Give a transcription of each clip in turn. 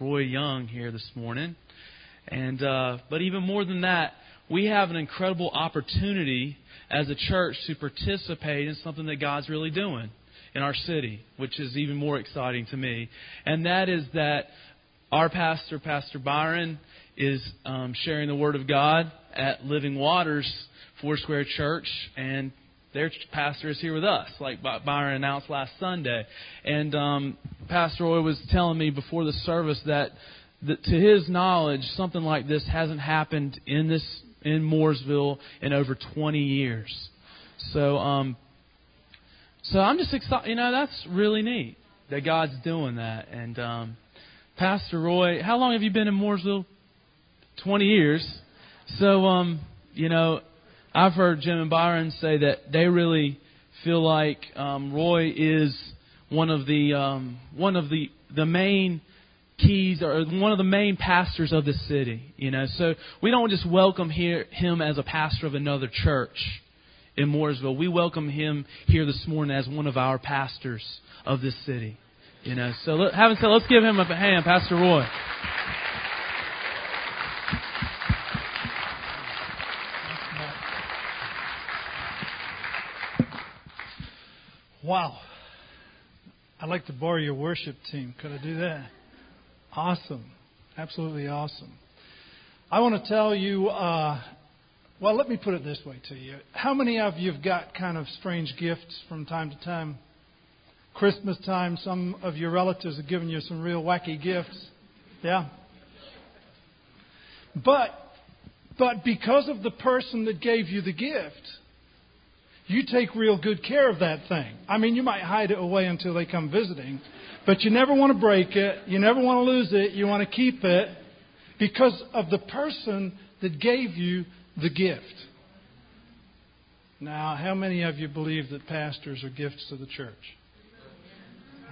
Roy Young here this morning. And but even more than that, we have an incredible opportunity as a church to participate in something that God's really doing in our city, which is even more exciting to me. And that is that our pastor, Pastor Byron, is sharing the Word of God at Living Waters Foursquare Church, and their pastor is here with us, like Byron announced last Sunday. And Pastor Roy was telling me before the service that, to his knowledge, something like this hasn't happened in Mooresville in over 20 years. So I'm just excited. You know, that's really neat that God's doing that. And Pastor Roy, how long have you been in Mooresville? 20 years. So, you know, I've heard Jim and Byron say that they really feel like Roy is one of the main keys, or one of the main pastors of the city. You know, so we don't just welcome him as a pastor of another church in Mooresville. We welcome him here this morning as one of our pastors of this city. You know, so having said, let's give him a hand, Pastor Roy. Wow. I'd like to borrow your worship team. Could I do that? Awesome. Absolutely awesome. I want to tell you, well, let me put it this way to you. How many of you have got kind of strange gifts from time to time? Christmas time, some of your relatives have given you some real wacky gifts. Yeah? But because of the person that gave you the gift, you take real good care of that thing. I mean, you might hide it away until they come visiting, but you never want to break it. You never want to lose it. You want to keep it because of the person that gave you the gift. Now, how many of you believe that pastors are gifts to the church?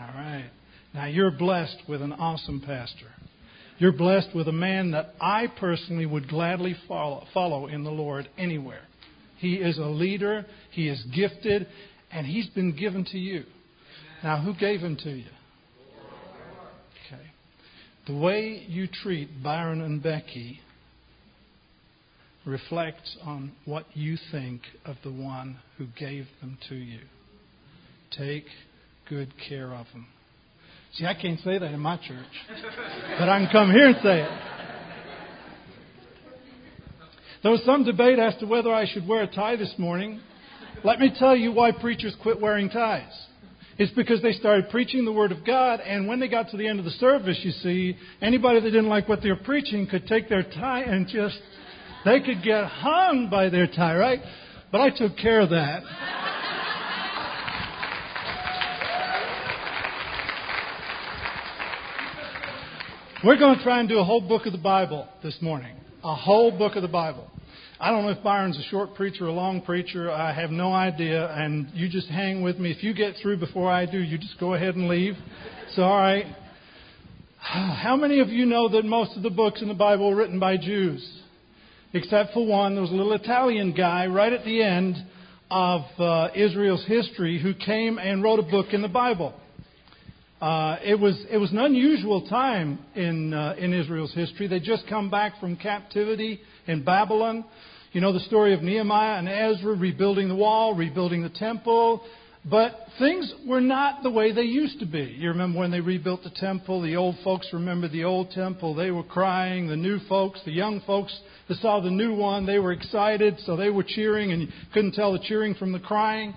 All right. Now, you're blessed with an awesome pastor. You're blessed with a man that I personally would gladly follow in the Lord anywhere. He is a leader, he is gifted, and he's been given to you. Now, who gave him to you? Okay. The way you treat Byron and Becky reflects on what you think of the one who gave them to you. Take good care of them. See, I can't say that in my church, but I can come here and say it. There was some debate as to whether I should wear a tie this morning. Let me tell you why preachers quit wearing ties. It's because they started preaching the Word of God, and when they got to the end of the service, you see, anybody that didn't like what they were preaching could take their tie and just, they could get hung by their tie, right? But I took care of that. We're going to try and do a whole book of the Bible this morning. A whole book of the Bible. I don't know if Byron's a short preacher or a long preacher. I have no idea. And you just hang with me. If you get through before I do, you just go ahead and leave. It's all right. How many of you know that most of the books in the Bible were written by Jews? Except for one. There was a little Italian guy right at the end of Israel's history who came and wrote a book in the Bible. It was an unusual time in Israel's history. They'd just come back from captivity in Babylon. You know the story of Nehemiah and Ezra rebuilding the wall, rebuilding the temple. But things were not the way they used to be. You remember when they rebuilt the temple, the old folks remember the old temple. They were crying. The new folks, the young folks that saw the new one, they were excited. So they were cheering, and you couldn't tell the cheering from the crying.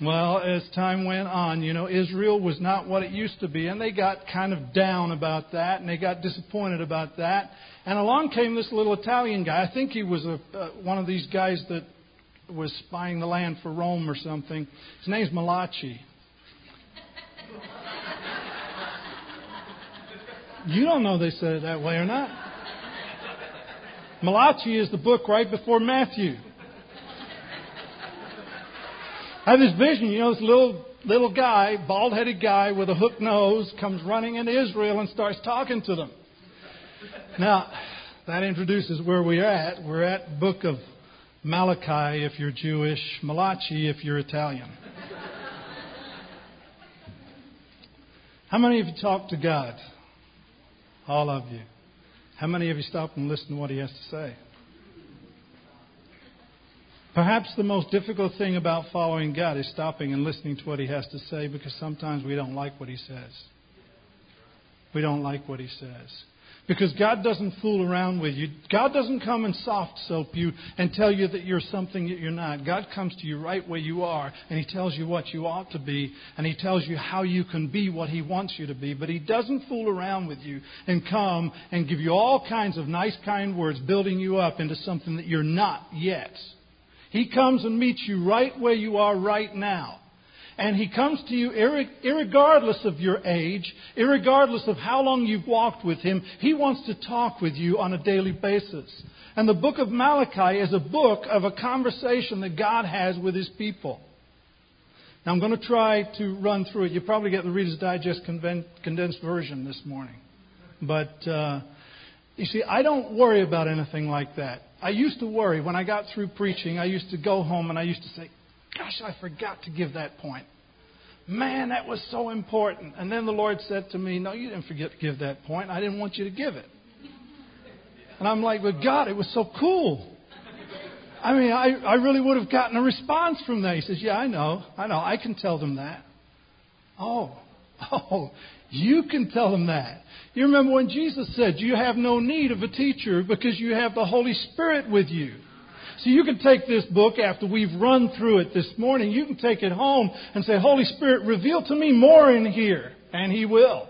Well, as time went on, you know, Israel was not what it used to be, and they got kind of down about that, and they got disappointed about that. And along came this little Italian guy. I think he was one of these guys that was spying the land for Rome or something. His name's Malachi. You don't know they said it that way or not. Malachi is the book right before Matthew. I have this vision, you know, this little guy, bald-headed guy with a hook nose comes running into Israel and starts talking to them. Now, that introduces where we're at. We're at the book of Malachi if you're Jewish, Malachi if you're Italian. How many of you talk to God? All of you. How many of you stopped and listened to what he has to say? Perhaps the most difficult thing about following God is stopping and listening to what he has to say, because sometimes we don't like what he says. We don't like what he says. Because God doesn't fool around with you. God doesn't come and soft soap you and tell you that you're something that you're not. God comes to you right where you are, and he tells you what you ought to be, and he tells you how you can be what he wants you to be. But he doesn't fool around with you and come and give you all kinds of nice, kind words, building you up into something that you're not yet. He comes and meets you right where you are right now. And he comes to you irregardless of your age, irregardless of how long you've walked with him. He wants to talk with you on a daily basis. And the book of Malachi is a book of a conversation that God has with his people. Now I'm going to try to run through it. You probably get the Reader's Digest condensed version this morning. But you see, I don't worry about anything like that. I used to worry. When I got through preaching, I used to go home and I used to say, gosh, I forgot to give that point. Man, that was so important. And then the Lord said to me, no, you didn't forget to give that point. I didn't want you to give it. And I'm like, but God, it was so cool. I mean, I really would have gotten a response from that. He says, yeah, I know. I can tell them that. Oh, you can tell them that. You remember when Jesus said, you have no need of a teacher because you have the Holy Spirit with you. So you can take this book after we've run through it this morning. You can take it home and say, Holy Spirit, reveal to me more in here. And he will.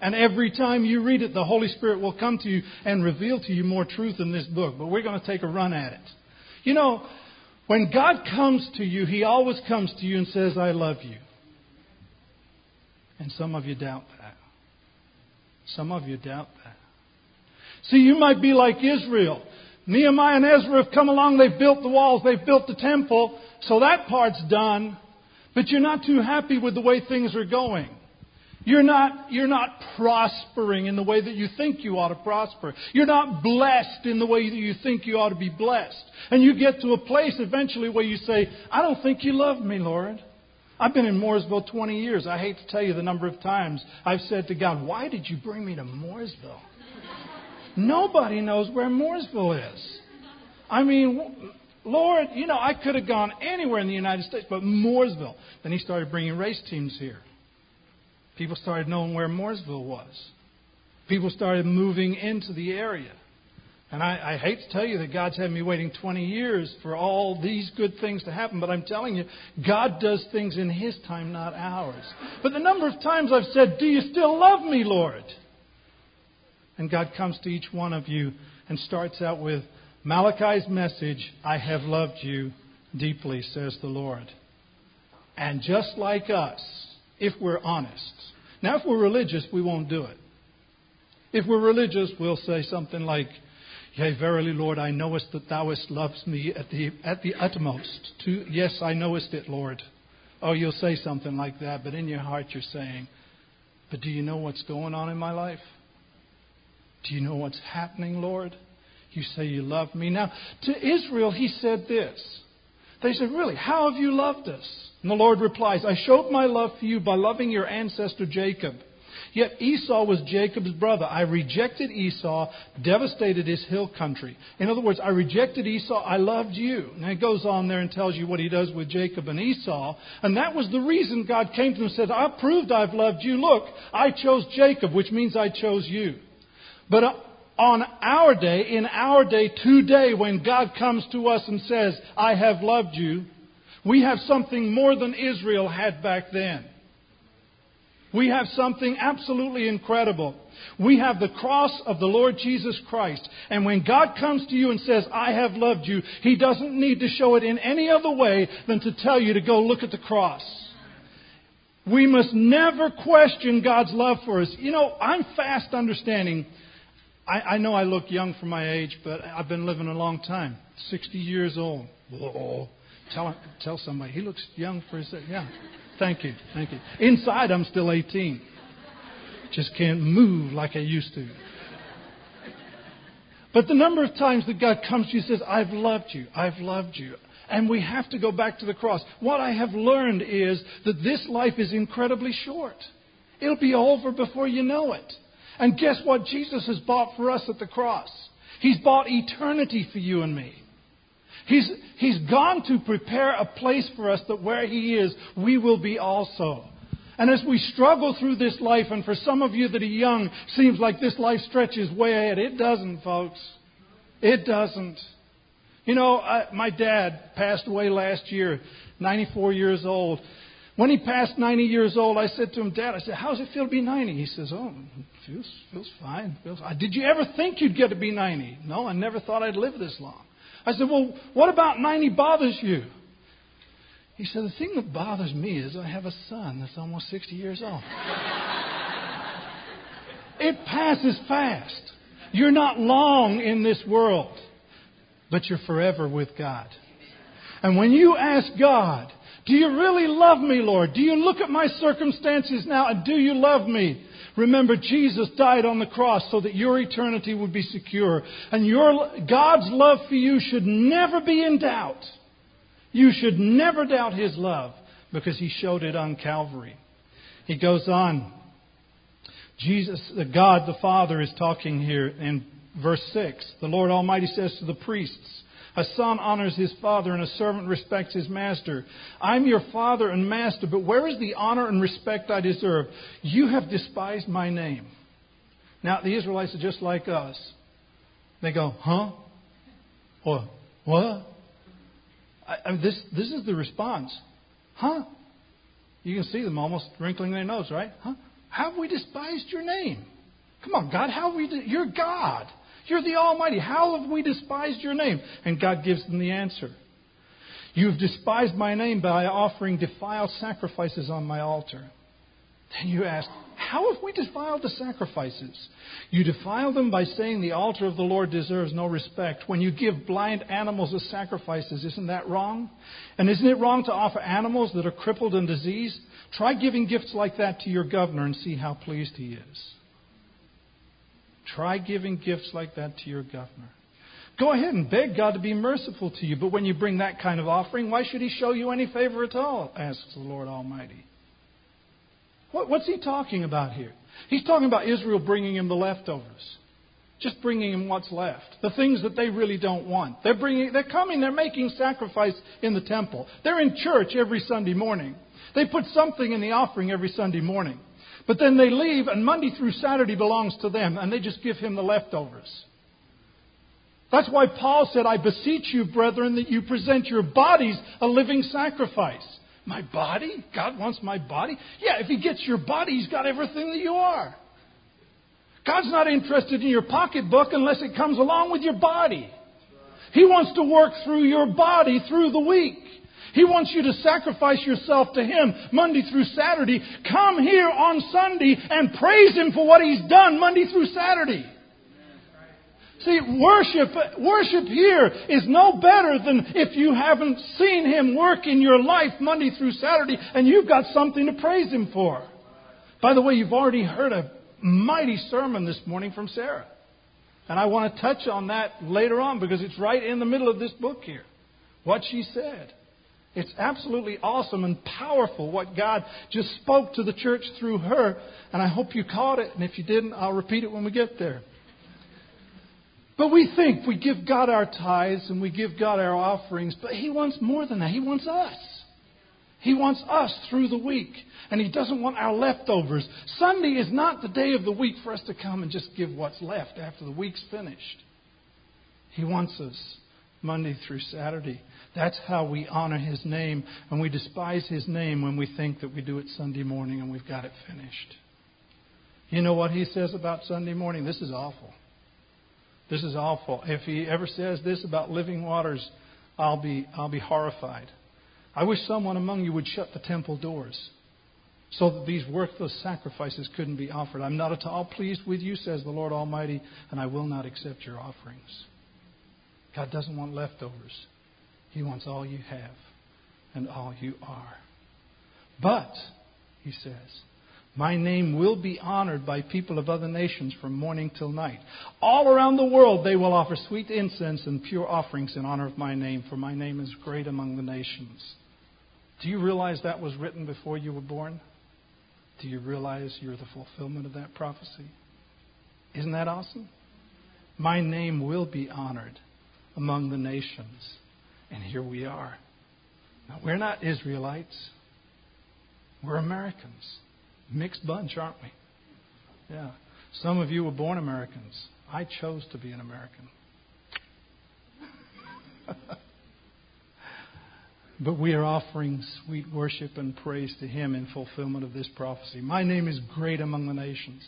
And every time you read it, the Holy Spirit will come to you and reveal to you more truth in this book. But we're going to take a run at it. You know, when God comes to you, he always comes to you and says, I love you. And some of you doubt that. Some of you doubt that. See, you might be like Israel. Nehemiah and Ezra have come along, they've built the walls, they've built the temple, so that part's done. But you're not too happy with the way things are going. You're not prospering in the way that you think you ought to prosper. You're not blessed in the way that you think you ought to be blessed. And you get to a place eventually where you say, I don't think you love me, Lord. I've been in Mooresville 20 years. I hate to tell you the number of times I've said to God, why did you bring me to Mooresville? Nobody knows where Mooresville is. I mean, Lord, you know, I could have gone anywhere in the United States, but Mooresville. Then he started bringing race teams here. People started knowing where Mooresville was. People started moving into the area. And I hate to tell you that God's had me waiting 20 years for all these good things to happen. But I'm telling you, God does things in his time, not ours. But the number of times I've said, do you still love me, Lord? And God comes to each one of you and starts out with Malachi's message, I have loved you deeply, says the Lord. And just like us, if we're honest. Now, if we're religious, we won't do it. If we're religious, we'll say something like, yea, verily, Lord, I knowest that thou lovest me at the uttermost. Yes, I knowest it, Lord. Oh, you'll say something like that, but in your heart you're saying, but do you know what's going on in my life? Do you know what's happening, Lord? You say you love me. Now, to Israel, he said this. They said, really, how have you loved us? And the Lord replies, I showed my love for you by loving your ancestor Jacob. Yet Esau was Jacob's brother. I rejected Esau, devastated his hill country. In other words, I rejected Esau, I loved you. And it goes on there and tells you what he does with Jacob and Esau. And that was the reason God came to him and said, I proved I've loved you. Look, I chose Jacob, which means I chose you. But on our day, today, when God comes to us and says, I have loved you, we have something more than Israel had back then. We have something absolutely incredible. We have the cross of the Lord Jesus Christ. And when God comes to you and says, I have loved you, he doesn't need to show it in any other way than to tell you to go look at the cross. We must never question God's love for us. You know, I'm fast understanding. I know I look young for my age, but I've been living a long time. 60 years old. Whoa. Tell somebody, he looks young for his age. Yeah. Thank you. Inside, I'm still 18. Just can't move like I used to. But the number of times that God comes to you and says, I've loved you. And we have to go back to the cross. What I have learned is that this life is incredibly short. It'll be over before you know it. And guess what Jesus has bought for us at the cross? He's bought eternity for you and me. He's gone to prepare a place for us that where He is, we will be also. And as we struggle through this life, and for some of you that are young, seems like this life stretches way ahead. It doesn't, folks. It doesn't. You know, my dad passed away last year, 94 years old. When he passed 90 years old, I said to him, Dad, I said, how does it feel to be 90? He says, oh, it feels fine. Did you ever think you'd get to be 90? No, I never thought I'd live this long. I said, well, what about 90 bothers you? He said, the thing that bothers me is I have a son that's almost 60 years old. It passes fast. You're not long in this world, but you're forever with God. And when you ask God, do you really love me, Lord? Do you look at my circumstances now and do you love me? Remember, Jesus died on the cross so that your eternity would be secure. And God's love for you should never be in doubt. You should never doubt His love because He showed it on Calvary. He goes on. God the Father is talking here in verse 6. The Lord Almighty says to the priests, a son honors his father and a servant respects his master. I'm your father and master, but where is the honor and respect I deserve? You have despised my name. Now, the Israelites are just like us. They go, huh? Or, what? This is the response. Huh? You can see them almost wrinkling their nose, right? Huh? How have we despised your name? Come on, God, how have we? You're God. You're the Almighty. How have we despised your name? And God gives them the answer. You've despised my name by offering defiled sacrifices on my altar. Then you ask, how have we defiled the sacrifices? You defile them by saying the altar of the Lord deserves no respect. When you give blind animals as sacrifices, isn't that wrong? And isn't it wrong to offer animals that are crippled and diseased? Try giving gifts like that to your governor and see how pleased he is. Try giving gifts like that to your governor. Go ahead and beg God to be merciful to you. But when you bring that kind of offering, why should He show you any favor at all? Asks the Lord Almighty. What's He talking about here? He's talking about Israel bringing Him the leftovers. Just bringing Him what's left. The things that they really don't want. They're coming, they're making sacrifice in the temple. They're in church every Sunday morning. They put something in the offering every Sunday morning. But then they leave, and Monday through Saturday belongs to them, and they just give Him the leftovers. That's why Paul said, I beseech you, brethren, that you present your bodies a living sacrifice. My body? God wants my body? Yeah, if He gets your body, He's got everything that you are. God's not interested in your pocketbook unless it comes along with your body. He wants to work through your body through the week. He wants you to sacrifice yourself to Him Monday through Saturday. Come here on Sunday and praise Him for what He's done Monday through Saturday. See, worship here is no better than if you haven't seen Him work in your life Monday through Saturday and you've got something to praise Him for. By the way, you've already heard a mighty sermon this morning from Sarah. And I want to touch on that later on because it's right in the middle of this book here. What she said. It's absolutely awesome and powerful what God just spoke to the church through her. And I hope you caught it. And if you didn't, I'll repeat it when we get there. But we think we give God our tithes and we give God our offerings. But He wants more than that. He wants us. He wants us through the week. And He doesn't want our leftovers. Sunday is not the day of the week for us to come and just give what's left after the week's finished. He wants us Monday through Saturday. That's how we honor His name, and we despise His name when we think that we do it Sunday morning and we've got it finished. You know what He says about Sunday morning? This is awful. This is awful. If He ever says this about Living Waters, I'll be horrified. I wish someone among you would shut the temple doors so that these worthless sacrifices couldn't be offered. I'm not at all pleased with you, says the Lord Almighty, and I will not accept your offerings. God doesn't want leftovers. He wants all you have and all you are. But, He says, my name will be honored by people of other nations from morning till night. All around the world they will offer sweet incense and pure offerings in honor of my name, for my name is great among the nations. Do you realize that was written before you were born? Do you realize you're the fulfillment of that prophecy? Isn't that awesome? My name will be honored among the nations. And here we are. Now, we're not Israelites. We're Americans. Mixed bunch, aren't we? Yeah. Some of you were born Americans. I chose to be an American. But we are offering sweet worship and praise to Him in fulfillment of this prophecy. My name is great among the nations.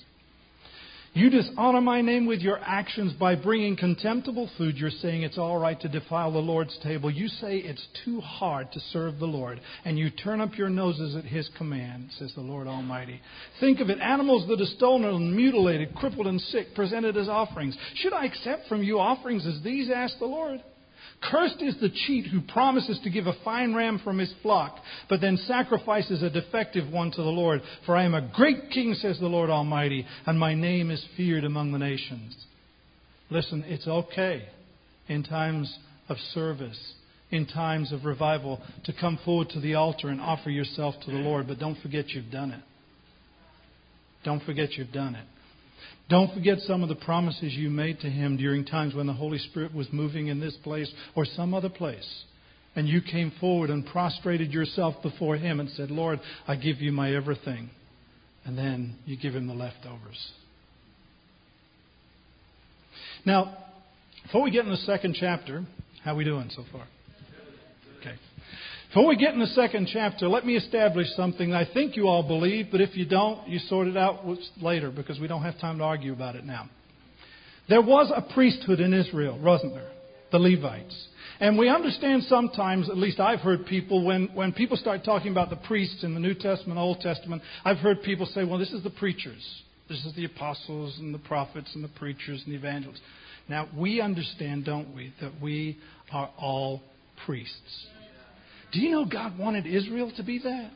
You dishonor my name with your actions by bringing contemptible food. You're saying it's all right to defile the Lord's table. You say it's too hard to serve the Lord, and you turn up your noses at His command, says the Lord Almighty. Think of it, animals that are stolen, mutilated, crippled, and sick, presented as offerings. Should I accept from you offerings as these, asked the Lord? Cursed is the cheat who promises to give a fine ram from his flock, but then sacrifices a defective one to the Lord. For I am a great king, says the Lord Almighty, and my name is feared among the nations. Listen, it's okay in times of service, in times of revival, to come forward to the altar and offer yourself to the Lord, but don't forget you've done it. Don't forget you've done it. Don't forget some of the promises you made to Him during times when the Holy Spirit was moving in this place or some other place. And you came forward and prostrated yourself before Him and said, Lord, I give you my everything. And then you give Him the leftovers. Now, before we get in the second chapter, how are we doing so far? Okay. Before we get in the second chapter, let me establish something I think you all believe, but if you don't, you sort it out later because we don't have time to argue about it now. There was a priesthood in Israel, wasn't there? The Levites. And we understand sometimes, at least I've heard people, when people start talking about the priests in the New Testament, Old Testament, I've heard people say, well, this is the preachers. This is the apostles and the prophets and the preachers and the evangelists. Now, we understand, don't we, that we are all priests. Do you know God wanted Israel to be that?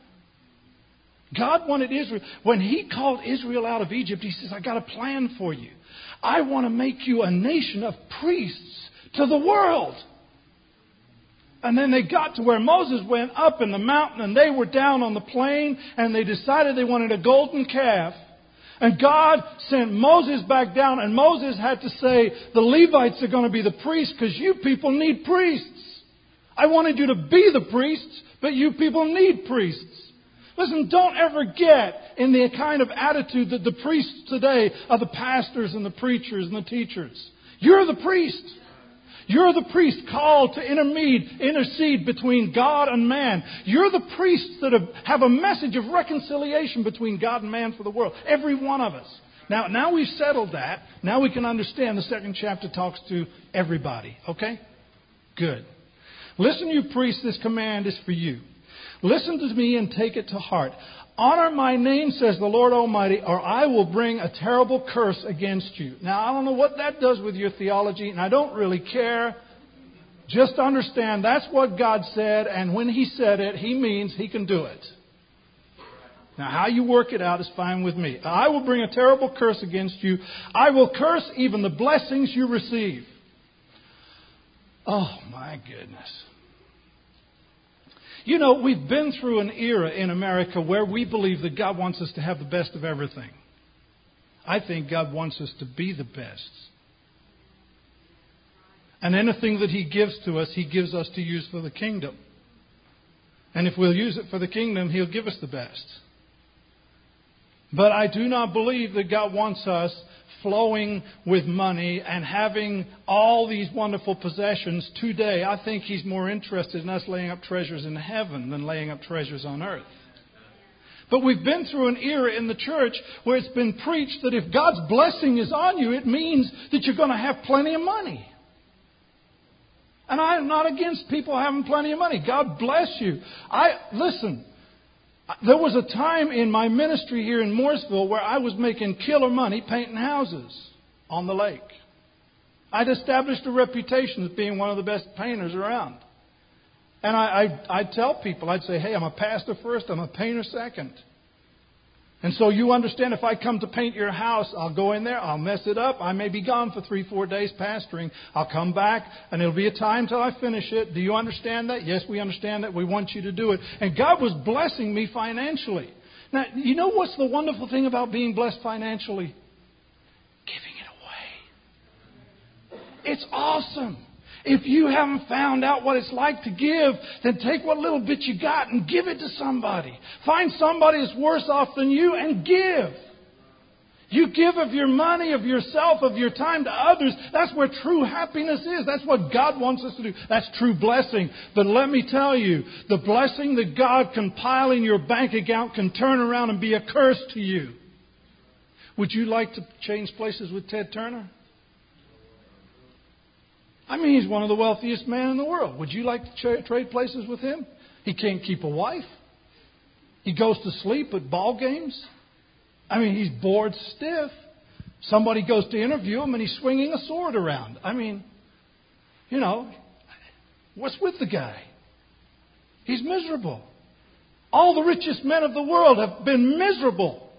God wanted Israel. When He called Israel out of Egypt, He says, I got a plan for you. I want to make you a nation of priests to the world. And then they got to where Moses went up in the mountain and they were down on the plain and they decided they wanted a golden calf. And God sent Moses back down and Moses had to say, the Levites are going to be the priests because you people need priests. I wanted you to be the priests, but you people need priests. Listen, don't ever get in the kind of attitude that the priests today are the pastors and the preachers and the teachers. You're the priest. You're the priest called to intercede between God and man. You're the priests that have a message of reconciliation between God and man for the world. Every one of us. Now we've settled that. Now we can understand the second chapter talks to everybody. Okay? Good. Listen, you priests, this command is for you. Listen to me and take it to heart. Honor my name, says the Lord Almighty, or I will bring a terrible curse against you. Now, I don't know what that does with your theology, and I don't really care. Just understand that's what God said, and when He said it, He means He can do it. Now, how you work it out is fine with me. I will bring a terrible curse against you. I will curse even the blessings you receive. Oh, my goodness. You know, we've been through an era in America where we believe that God wants us to have the best of everything. I think God wants us to be the best. And anything that He gives us to use for the kingdom. And if we'll use it for the kingdom, He'll give us the best. But I do not believe that God wants us flowing with money and having all these wonderful possessions today. I think He's more interested in us laying up treasures in heaven than laying up treasures on earth. But we've been through an era in the church where it's been preached that if God's blessing is on you, it means that you're going to have plenty of money. And I'm not against people having plenty of money. God bless you. Listen. There was a time in my ministry here in Mooresville where I was making killer money painting houses on the lake. I'd established a reputation as being one of the best painters around. And I'd tell people, I'd say, hey, I'm a pastor first, I'm a painter second. And so you understand if I come to paint your house, I'll go in there, I'll mess it up. I may be gone for 3-4 days pastoring. I'll come back and it'll be a time till I finish it. Do you understand that? Yes, we understand that. We want you to do it. And God was blessing me financially. Now, you know what's the wonderful thing about being blessed financially? Giving it It's awesome. If you haven't found out what it's like to give, then take what little bit you got and give it to somebody. Find somebody that's worse off than you and give. You give of your money, of yourself, of your time to others. That's where true happiness is. That's what God wants us to do. That's true blessing. But let me tell you, the blessing that God can pile in your bank account can turn around and be a curse to you. Would you like to change places with Ted Turner? I mean, he's one of the wealthiest men in the world. Would you like to trade places with him? He can't keep a wife. He goes to sleep at ball games. I mean, he's bored stiff. Somebody goes to interview him and he's swinging a sword around. I mean, you know, what's with the guy? He's miserable. All the richest men of the world have been miserable.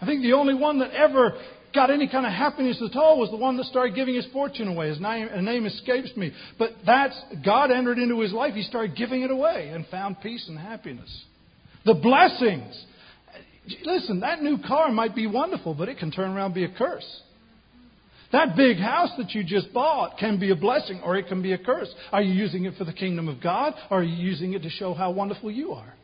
I think the only one that ever got any kind of happiness at all was the one that started giving his fortune away. His name escapes me. But that's God entered into his life. He started giving it away and found peace and happiness. The blessings. Listen, that new car might be wonderful, but it can turn around and be a curse. That big house that you just bought can be a blessing or it can be a curse. Are you using it for the kingdom of God, or are you using it to show how wonderful you are?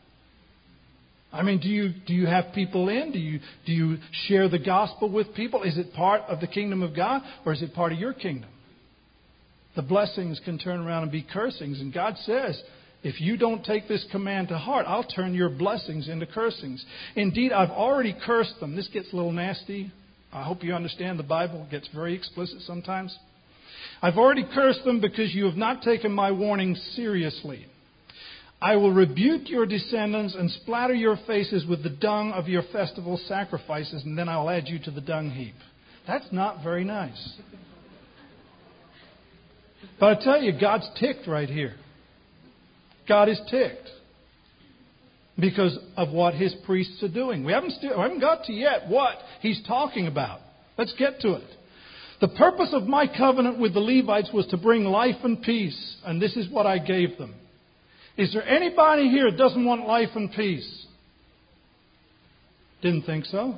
I mean, do you have people in? Do you share the gospel with people? Is it part of the kingdom of God, or is it part of your kingdom? The blessings can turn around and be cursings. And God says, if you don't take this command to heart, I'll turn your blessings into cursings. Indeed, I've already cursed them. This gets a little nasty. I hope you understand the Bible. It gets very explicit sometimes. I've already cursed them because you have not taken my warning seriously. I will rebuke your descendants and splatter your faces with the dung of your festival sacrifices, and then I'll add you to the dung heap. That's not very nice. But I tell you, God's ticked right here. God is ticked because of what his priests are doing. We haven't got to yet what he's talking about. Let's get to it. The purpose of my covenant with the Levites was to bring life and peace, and this is what I gave them. Is there anybody here that doesn't want life and peace? Didn't think so.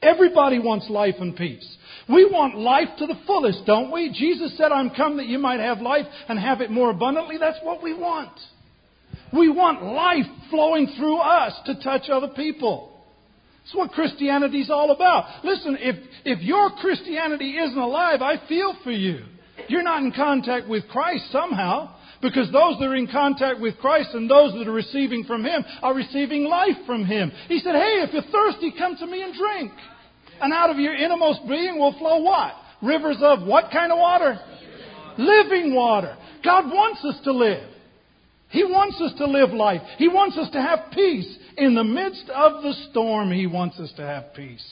Everybody wants life and peace. We want life to the fullest, don't we? Jesus said, I'm come that you might have life and have it more abundantly. That's what we want. We want life flowing through us to touch other people. That's what Christianity is all about. Listen, if your Christianity isn't alive, I feel for you. You're not in contact with Christ somehow. Because those that are in contact with Christ and those that are receiving from Him are receiving life from Him. He said, hey, if you're thirsty, come to me and drink. And out of your innermost being will flow what? Rivers of what kind of water? Living water. God wants us to live. He wants us to live life. He wants us to have peace. In the midst of the storm, He wants us to have peace.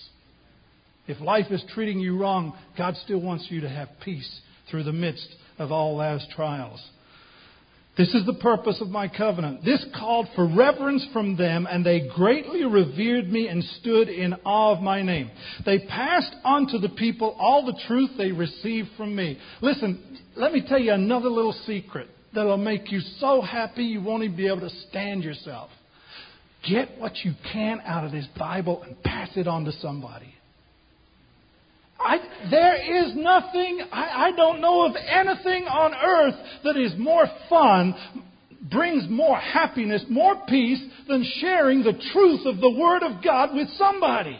If life is treating you wrong, God still wants you to have peace through the midst of all those trials. This is the purpose of my covenant. This called for reverence from them, and they greatly revered me and stood in awe of my name. They passed on to the people all the truth they received from me. Listen, let me tell you another little secret that'll make you so happy you won't even be able to stand yourself. Get what you can out of this Bible and pass it on to somebody. There is nothing, I don't know of anything on earth that is more fun, brings more happiness, more peace than sharing the truth of the Word of God with somebody.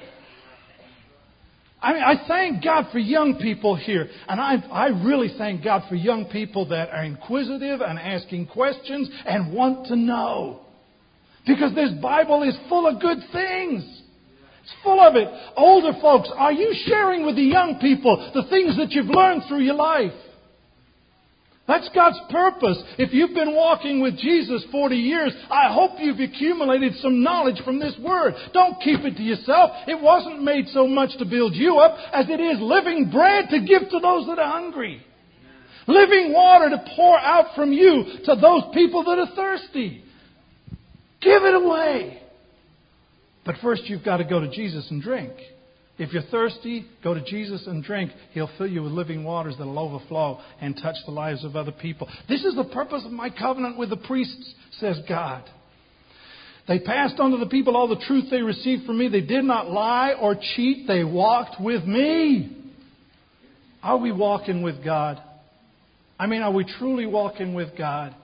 I mean, I thank God for young people here. And I really thank God for young people that are inquisitive and asking questions and want to know. Because this Bible is full of good things. It's full of it. Older folks, are you sharing with the young people the things that you've learned through your life? That's God's purpose. If you've been walking with Jesus 40 years, I hope you've accumulated some knowledge from this Word. Don't keep it to yourself. It wasn't made so much to build you up as it is living bread to give to those that are hungry. Living water to pour out from you to those people that are thirsty. Give it away. But first you've got to go to Jesus and drink. If you're thirsty, go to Jesus and drink. He'll fill you with living waters that will overflow and touch the lives of other people. This is the purpose of my covenant with the priests, says God. They passed on to the people all the truth they received from me. They did not lie or cheat. They walked with me. Are we walking with God? I mean, are we truly walking with God?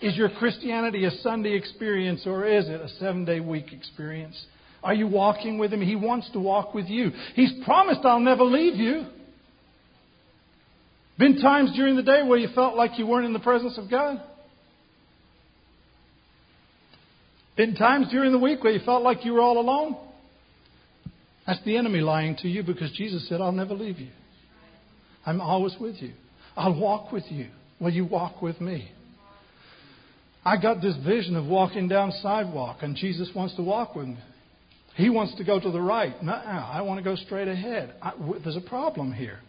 Is your Christianity a Sunday experience or is it a 7-day week experience? Are you walking with Him? He wants to walk with you. He's promised, I'll never leave you. Been times during the day where you felt like you weren't in the presence of God? Been times during the week where you felt like you were all alone? That's the enemy lying to you because Jesus said, I'll never leave you. I'm always with you. I'll walk with you. Will you walk with me? I got this vision of walking down the sidewalk and Jesus wants to walk with me. He wants to go to the right. No, I want to go straight ahead. There's a problem here.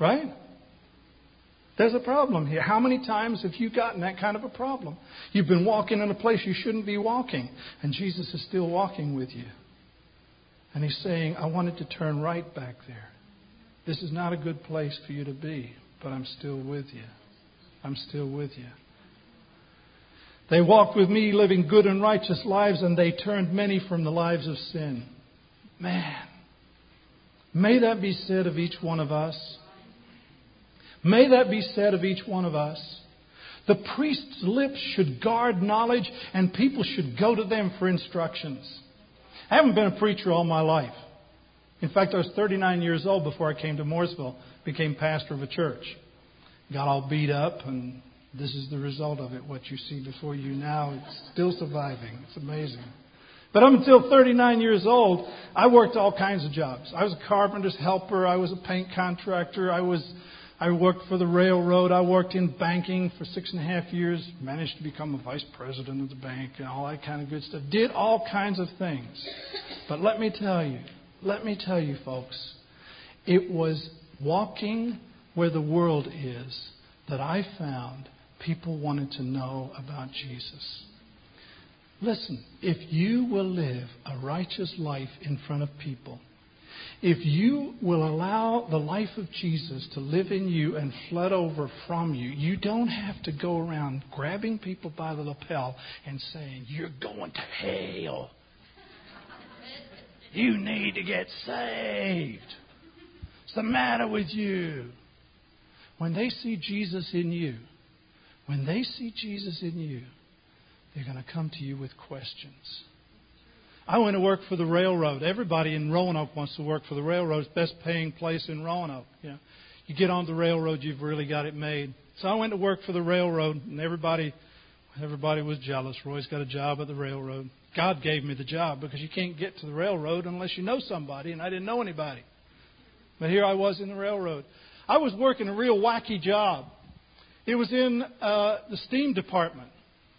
Right? There's a problem here. How many times have you gotten that kind of a problem? You've been walking in a place you shouldn't be walking. And Jesus is still walking with you. And He's saying, I wanted to turn right back there. This is not a good place for you to be. But I'm still with you. I'm still with you. They walked with me, living good and righteous lives, and they turned many from the lives of sin. Man, may that be said of each one of us. May that be said of each one of us. The priest's lips should guard knowledge, and people should go to them for instructions. I haven't been a preacher all my life. In fact, I was 39 years old before I came to Mooresville, became pastor of a church. Got all beat up, and this is the result of it. What you see before you now, it's still surviving. It's amazing. But up until 39 years old, I worked all kinds of jobs. I was a carpenter's helper. I was a paint contractor. I worked for the railroad. I worked in banking for 6.5 years. Managed to become a vice president of the bank and all that kind of good stuff. Did all kinds of things. But let me tell you, folks, it was walking where the world is that I found people wanted to know about Jesus. Listen, if you will live a righteous life in front of people, if you will allow the life of Jesus to live in you and flood over from you, you don't have to go around grabbing people by the lapel and saying, you're going to hell. You need to get saved. What's the matter with you? When they see Jesus in you, they're going to come to you with questions. I went to work for the railroad. Everybody in Roanoke wants to work for the railroad. It's the best paying place in Roanoke. You know, you get on the railroad, you've really got it made. So I went to work for the railroad, and everybody was jealous. Roy's got a job at the railroad. God gave me the job because you can't get to the railroad unless you know somebody, and I didn't know anybody. But here I was in the railroad. I was working a real wacky job. It was in the steam department.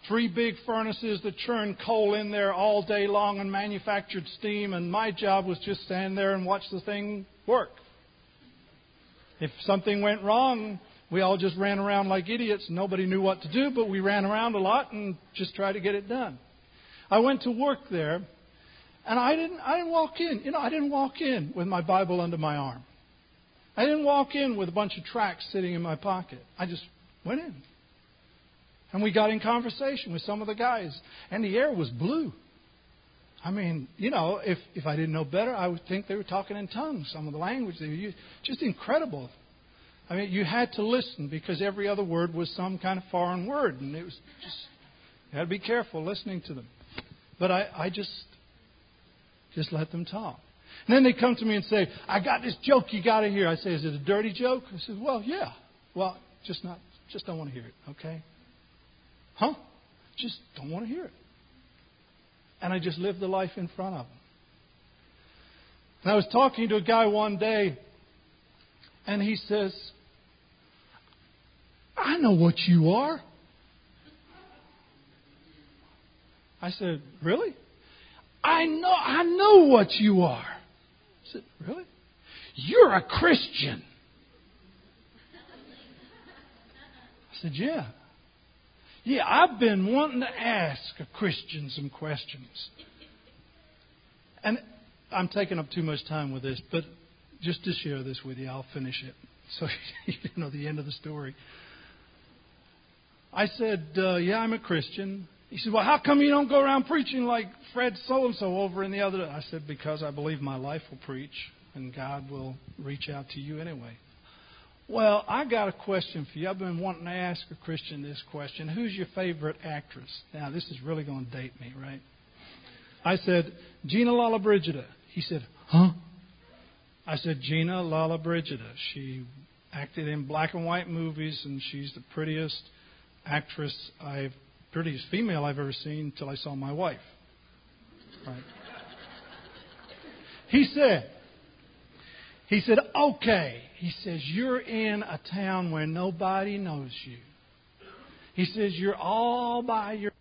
3 big furnaces that churn coal in there all day long and manufactured steam. And my job was just stand there and watch the thing work. If something went wrong, we all just ran around like idiots. Nobody knew what to do, but we ran around a lot and just tried to get it done. I went to work there, and I didn't walk in. You know, I didn't walk in with my Bible under my arm. I didn't walk in with a bunch of tracts sitting in my pocket. I just went in. And we got in conversation with some of the guys. And the air was blue. I mean, you know, if I didn't know better, I would think they were talking in tongues. Some of the language they used. Just incredible. I mean, you had to listen because every other word was some kind of foreign word. And it was just, you had to be careful listening to them. But I just let them talk. And then they come to me and say, I got this joke you got to hear. I say, is it a dirty joke? I said, well, yeah. Well, just don't want to hear it, okay? Huh? Just don't want to hear it. And I just lived the life in front of them. And I was talking to a guy one day, and he says, I know what you are. I said, really? I know what you are. I said, really? You're a Christian. I said, yeah. Yeah, I've been wanting to ask a Christian some questions. And I'm taking up too much time with this, but just to share this with you, I'll finish it. So you know the end of the story. I said, yeah, I'm a Christian. He said, well, how come you don't go around preaching like Fred so-and-so over in the other? I said, because I believe my life will preach and God will reach out to you anyway. Well, I got a question for you. I've been wanting to ask a Christian this question. Who's your favorite actress? Now, this is really going to date me, right? I said, Gina Lollobrigida. He said, huh? I said, Gina Lollobrigida. She acted in black and white movies, and she's the prettiest female I've ever seen until I saw my wife. Right? He said, okay. He says, you're in a town where nobody knows you. He says, you're all by your